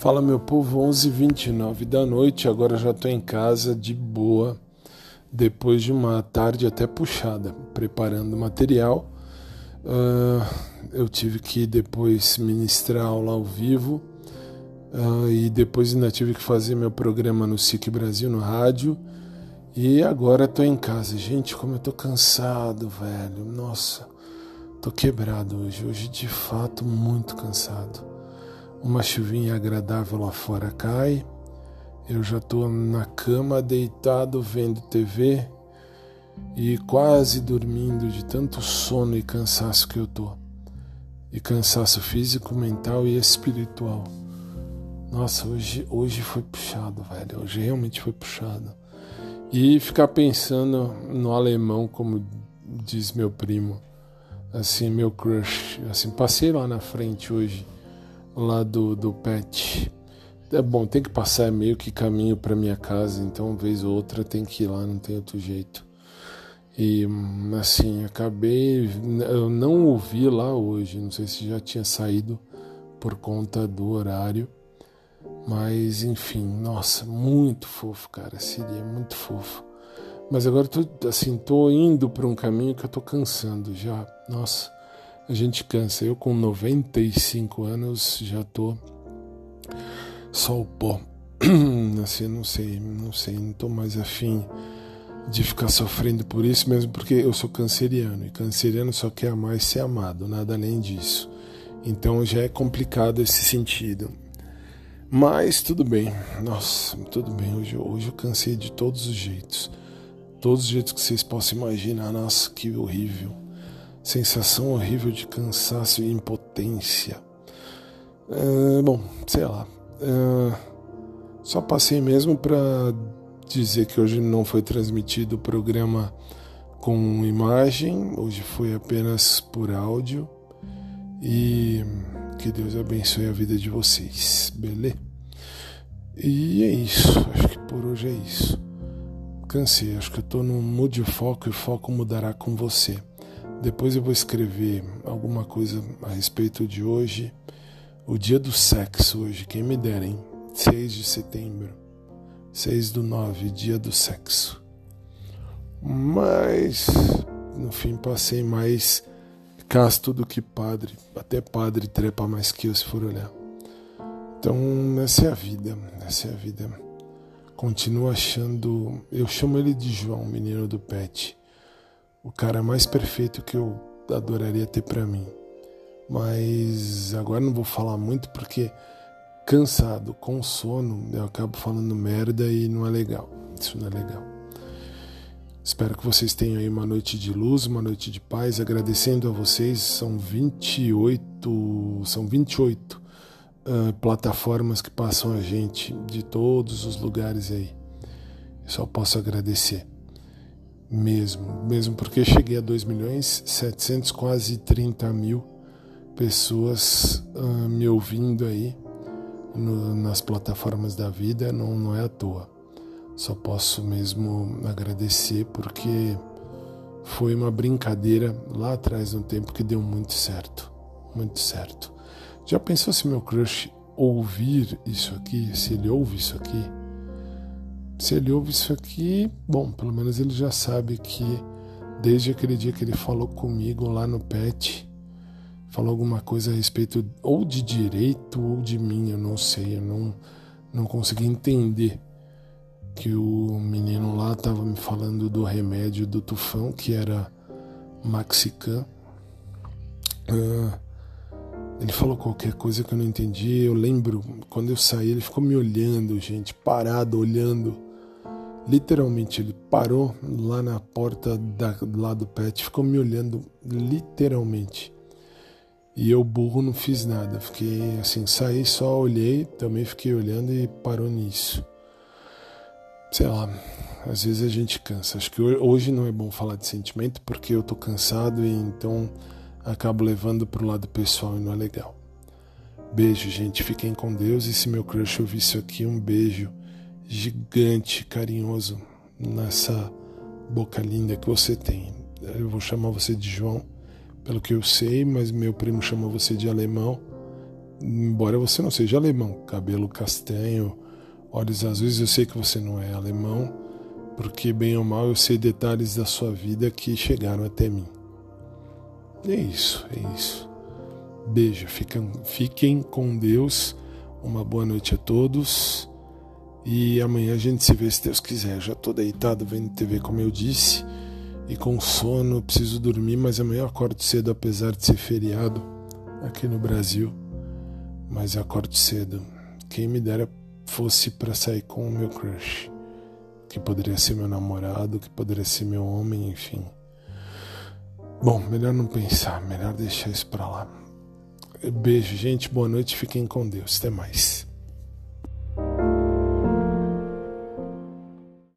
Fala meu povo, 11h29 da noite, agora já estou em casa de boa, depois de uma tarde até puxada, preparando material. Eu tive que depois ministrar aula ao vivo e depois ainda tive que fazer meu programa no SIC Brasil, no rádio. E agora estou em casa. Gente, como eu estou cansado, velho, nossa, estou quebrado hoje de fato muito cansado. Uma chuvinha agradável lá fora cai, eu já tô na cama deitado vendo TV e quase dormindo de tanto sono e cansaço que eu tô. E cansaço físico, mental e espiritual. Nossa, hoje foi puxado, velho, hoje realmente foi puxado. E ficar pensando no alemão, como diz meu primo, assim, meu crush, assim, passei lá na frente hoje, lá do pet. É bom, tem que passar, é meio que caminho pra minha casa, então uma vez ou outra tem que ir lá, não tem outro jeito. E assim, eu não ouvi lá hoje, não sei se já tinha saído por conta do horário, mas enfim, nossa, muito fofo, cara, seria muito fofo. Mas agora tô indo pra um caminho que eu tô cansando já, nossa. A gente cansa, eu com 95 anos já tô só o pó, assim, não sei, não tô mais afim de ficar sofrendo por isso, mesmo porque eu sou canceriano, e canceriano só quer amar e ser amado, nada além disso, então já é complicado esse sentido, mas tudo bem, nossa, tudo bem, hoje eu cansei de todos os jeitos que vocês possam imaginar, nossa, que horrível. Sensação horrível de cansaço e impotência. Bom, sei lá. Só passei mesmo para dizer que hoje não foi transmitido o programa com imagem. Hoje foi apenas por áudio. E que Deus abençoe a vida de vocês, beleza? E é isso. Acho que por hoje é isso. Cansei. Acho que eu tô num mood de foco e o foco mudará com você. Depois eu vou escrever alguma coisa a respeito de hoje. O dia do sexo hoje, quem me dera, hein? 6 de setembro. 6/9, dia do sexo. Mas, no fim, passei mais casto do que padre. Até padre trepa mais que eu, se for olhar. Então, essa é a vida. Continuo achando... Eu chamo ele de João, menino do pet. O cara mais perfeito que eu adoraria ter pra mim. Mas agora não vou falar muito porque cansado, com sono, eu acabo falando merda e não é legal. Isso não é legal. Espero que vocês tenham aí uma noite de luz, uma noite de paz. Agradecendo a vocês, são 28 plataformas que passam a gente de todos os lugares aí. Eu só posso agradecer. Mesmo porque cheguei a 2.700.000, quase 30.000 pessoas me ouvindo aí nas plataformas da vida, não é à toa. Só posso mesmo agradecer porque foi uma brincadeira lá atrás no tempo que deu muito certo. Já pensou se meu crush ouvir isso aqui, se ele ouve isso aqui, bom, pelo menos ele já sabe que desde aquele dia que ele falou comigo lá no PET, falou alguma coisa a respeito ou de direito ou de mim, eu não sei, eu não consegui entender que o menino lá estava me falando do remédio do tufão, que era Maxican. Ele falou qualquer coisa que eu não entendi, eu lembro, quando eu saí ele ficou me olhando, gente, parado, olhando. Literalmente, ele parou lá na porta lá do pet, ficou me olhando, literalmente. E eu, burro, não fiz nada. Fiquei assim, saí, só olhei, também fiquei olhando e parou nisso. Sei lá, às vezes a gente cansa. Acho que hoje não é bom falar de sentimento, porque eu tô cansado e então acabo levando pro lado pessoal e não é legal. Beijo, gente. Fiquem com Deus. E se meu crush ouvir isso aqui, um beijo gigante, carinhoso nessa boca linda que você tem. Eu vou chamar você de João, pelo que eu sei, mas meu primo chama você de alemão embora você não seja alemão, cabelo castanho, olhos azuis, eu sei que você não é alemão, porque bem ou mal eu sei detalhes da sua vida que chegaram até mim. É isso, é isso. Beijo, fiquem com Deus, uma boa noite a todos, e amanhã a gente se vê se Deus quiser. Eu já estou deitado vendo TV, como eu disse, e com sono, preciso dormir, mas amanhã eu acordo cedo, apesar de ser feriado aqui no Brasil, mas eu acordo cedo. Quem me dera fosse para sair com o meu crush, que poderia ser meu namorado, que poderia ser meu homem, enfim. Bom, melhor não pensar, melhor deixar isso pra lá. Beijo, gente, boa noite, fiquem com Deus, até mais.